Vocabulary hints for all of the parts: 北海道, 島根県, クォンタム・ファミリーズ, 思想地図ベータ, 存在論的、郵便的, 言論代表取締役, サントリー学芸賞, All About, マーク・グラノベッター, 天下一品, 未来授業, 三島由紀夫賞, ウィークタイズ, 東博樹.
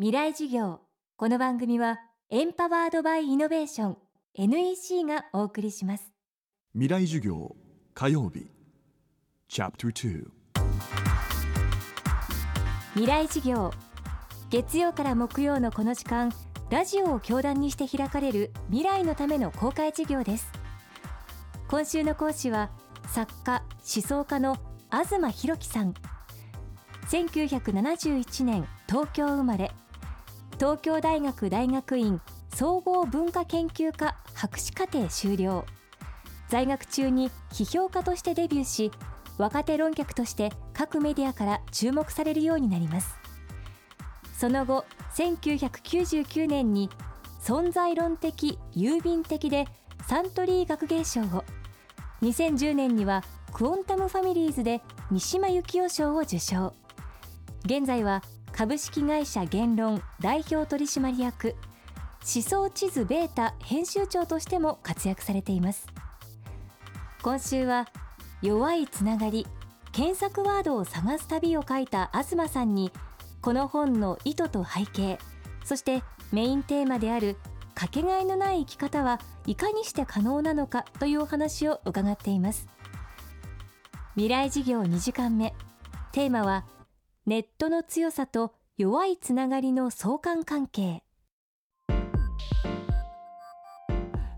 未来授業。この番組はエンパワードバイイノベーション NEC がお送りします。未来授業火曜日チャプター2、未来授業。月曜から木曜のこの時間、ラジオを教壇にして開かれる未来のための公開授業です。今週の講師は作家・思想家の東博樹さん。1971年東京生まれ、東京大学大学院総合文化研究科博士課程修了。在学中に批評家としてデビューし、若手論客として各メディアから注目されるようになります。その後、1999年に存在論的郵便的でサントリー学芸賞を、2010年にはクォンタムファミリーズで三島由紀夫賞を受賞。現在は株式会社言論代表取締役、思想地図ベータ編集長としても活躍されています。今週は弱いつながり、検索ワードを探す旅を書いた東さんに、この本の意図と背景、そしてメインテーマであるかけがえのない生き方はいかにして可能なのかというお話を伺っています。未来授業2時間目、テーマはネットの強さと弱いつながりの相関関係。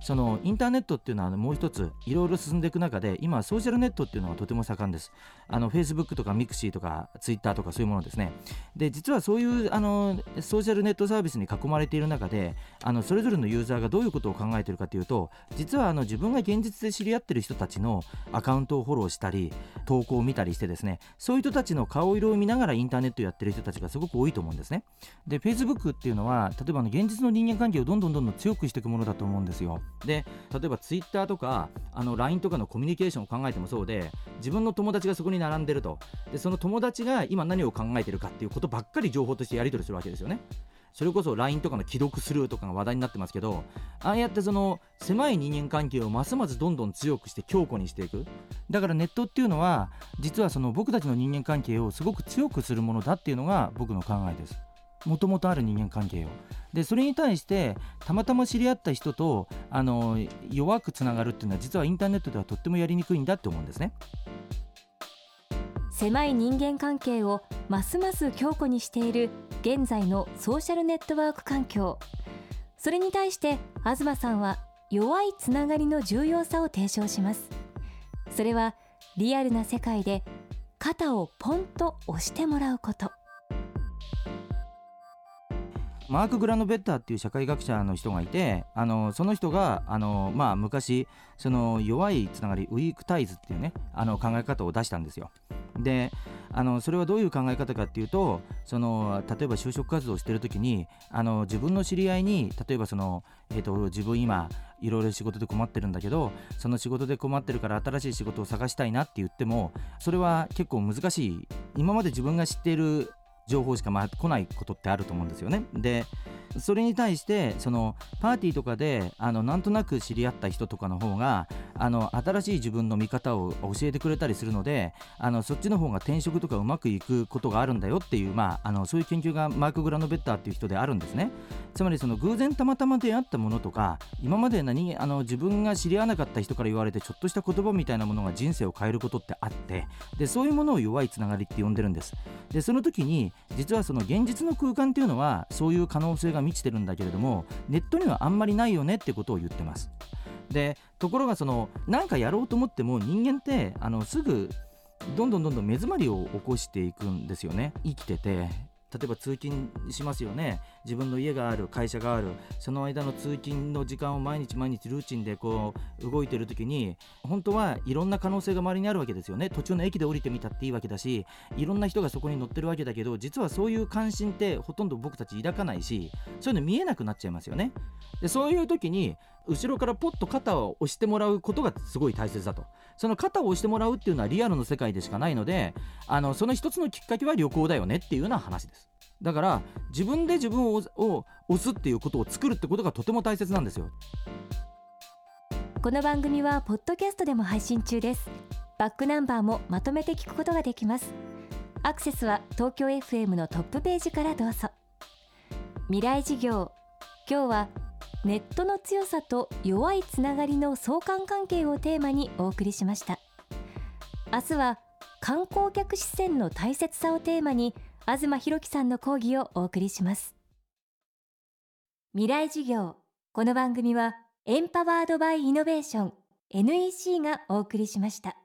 そのインターネットっていうのはもう一ついろいろ進んでいく中で、今ソーシャルネットっていうのはとても盛んです。Facebook とか Mixi とか Twitter とかそういうものですね。で、実はそういうソーシャルネットサービスに囲まれている中で、それぞれのユーザーがどういうことを考えているかというと、実は自分が現実で知り合っている人たちのアカウントをフォローしたり投稿を見たりしてですね、そういう人たちの顔色を見ながらインターネットをやっている人たちがすごく多いと思うんですね。で、 Facebook っていうのは例えば現実の人間関係をどんどん強くしていくものだと思うんですよ。で、例えばツイッターとかLINE とかのコミュニケーションを考えてもそうで、自分の友達がそこに並んでると。で、その友達が今何を考えてるかっていうことばっかり情報としてやり取りするわけですよね。それこそ LINE とかの既読スルーとかが話題になってますけど、ああやってその狭い人間関係をますますどんどん強くして強固にしていく。だからネットっていうのは実はその僕たちの人間関係をすごく強くするものだっていうのが僕の考えです。もともとある人間関係を。で、それに対してたまたま知り合った人と弱くつながるっていうのは、実はインターネットではとってもやりにくいんだって思うんですね。狭い人間関係をますます強固にしている現在のソーシャルネットワーク環境。それに対して東さんは弱いつながりの重要さを提唱します。それはリアルな世界で肩をポンと押してもらうこと。マーク・グラノベッターっていう社会学者の人がいて、その人が昔その弱いつながり、ウィークタイズっていうね、考え方を出したんですよ。で、それはどういう考え方かっていうと、例えば就職活動をしているときに自分の知り合いに、例えば自分今いろいろ仕事で困ってるんだけど、その仕事で困ってるから新しい仕事を探したいなって言っても、それは結構難しい。今まで自分が知っている情報しか来ないことってあると思うんですよね。で、それに対してパーティーとかでなんとなく知り合った人とかの方が新しい自分の見方を教えてくれたりするので、そっちの方が転職とかうまくいくことがあるんだよっていう、そういう研究がマーク・グラノベッターっていう人であるんですね。つまり偶然たまたま出会ったものとか、今まで自分が知り合わなかった人から言われてちょっとした言葉みたいなものが人生を変えることってあって、でそういうものを弱いつながりって呼んでるんです。で、その時に実は現実の空間っていうのはそういう可能性が満ちてるんだけれども、ネットにはあんまりないよねってことを言ってます。で、ところが何かやろうと思っても人間ってすぐどんどん目詰まりを起こしていくんですよね。生きてて、例えば通勤しますよね。自分の家がある、会社がある、その間の通勤の時間を毎日ルーチンで動いてる時に、本当はいろんな可能性が周りにあるわけですよね。途中の駅で降りてみたっていいわけだし、いろんな人がそこに乗ってるわけだけど、実はそういう関心ってほとんど僕たち抱かないし、そういうの見えなくなっちゃいますよね。で、そういう時に後ろからポッと肩を押してもらうことがすごい大切だと。その肩を押してもらうっていうのはリアルの世界でしかないので、その一つのきっかけは旅行だよねっていうような話です。だから自分で自分を押すっていうことを作るってことがとても大切なんですよ。この番組はポッドキャストでも配信中です。バックナンバーもまとめて聞くことができます。アクセスは東京 FM のトップページからどうぞ。未来事業。今日はネットの強さと弱いつながりの相関関係をテーマにお送りしました。明日は観光客視線の大切さをテーマに東博樹さんの講義をお送りします。未来事業。この番組はエンパワードバイイノベーション NEC がお送りしました。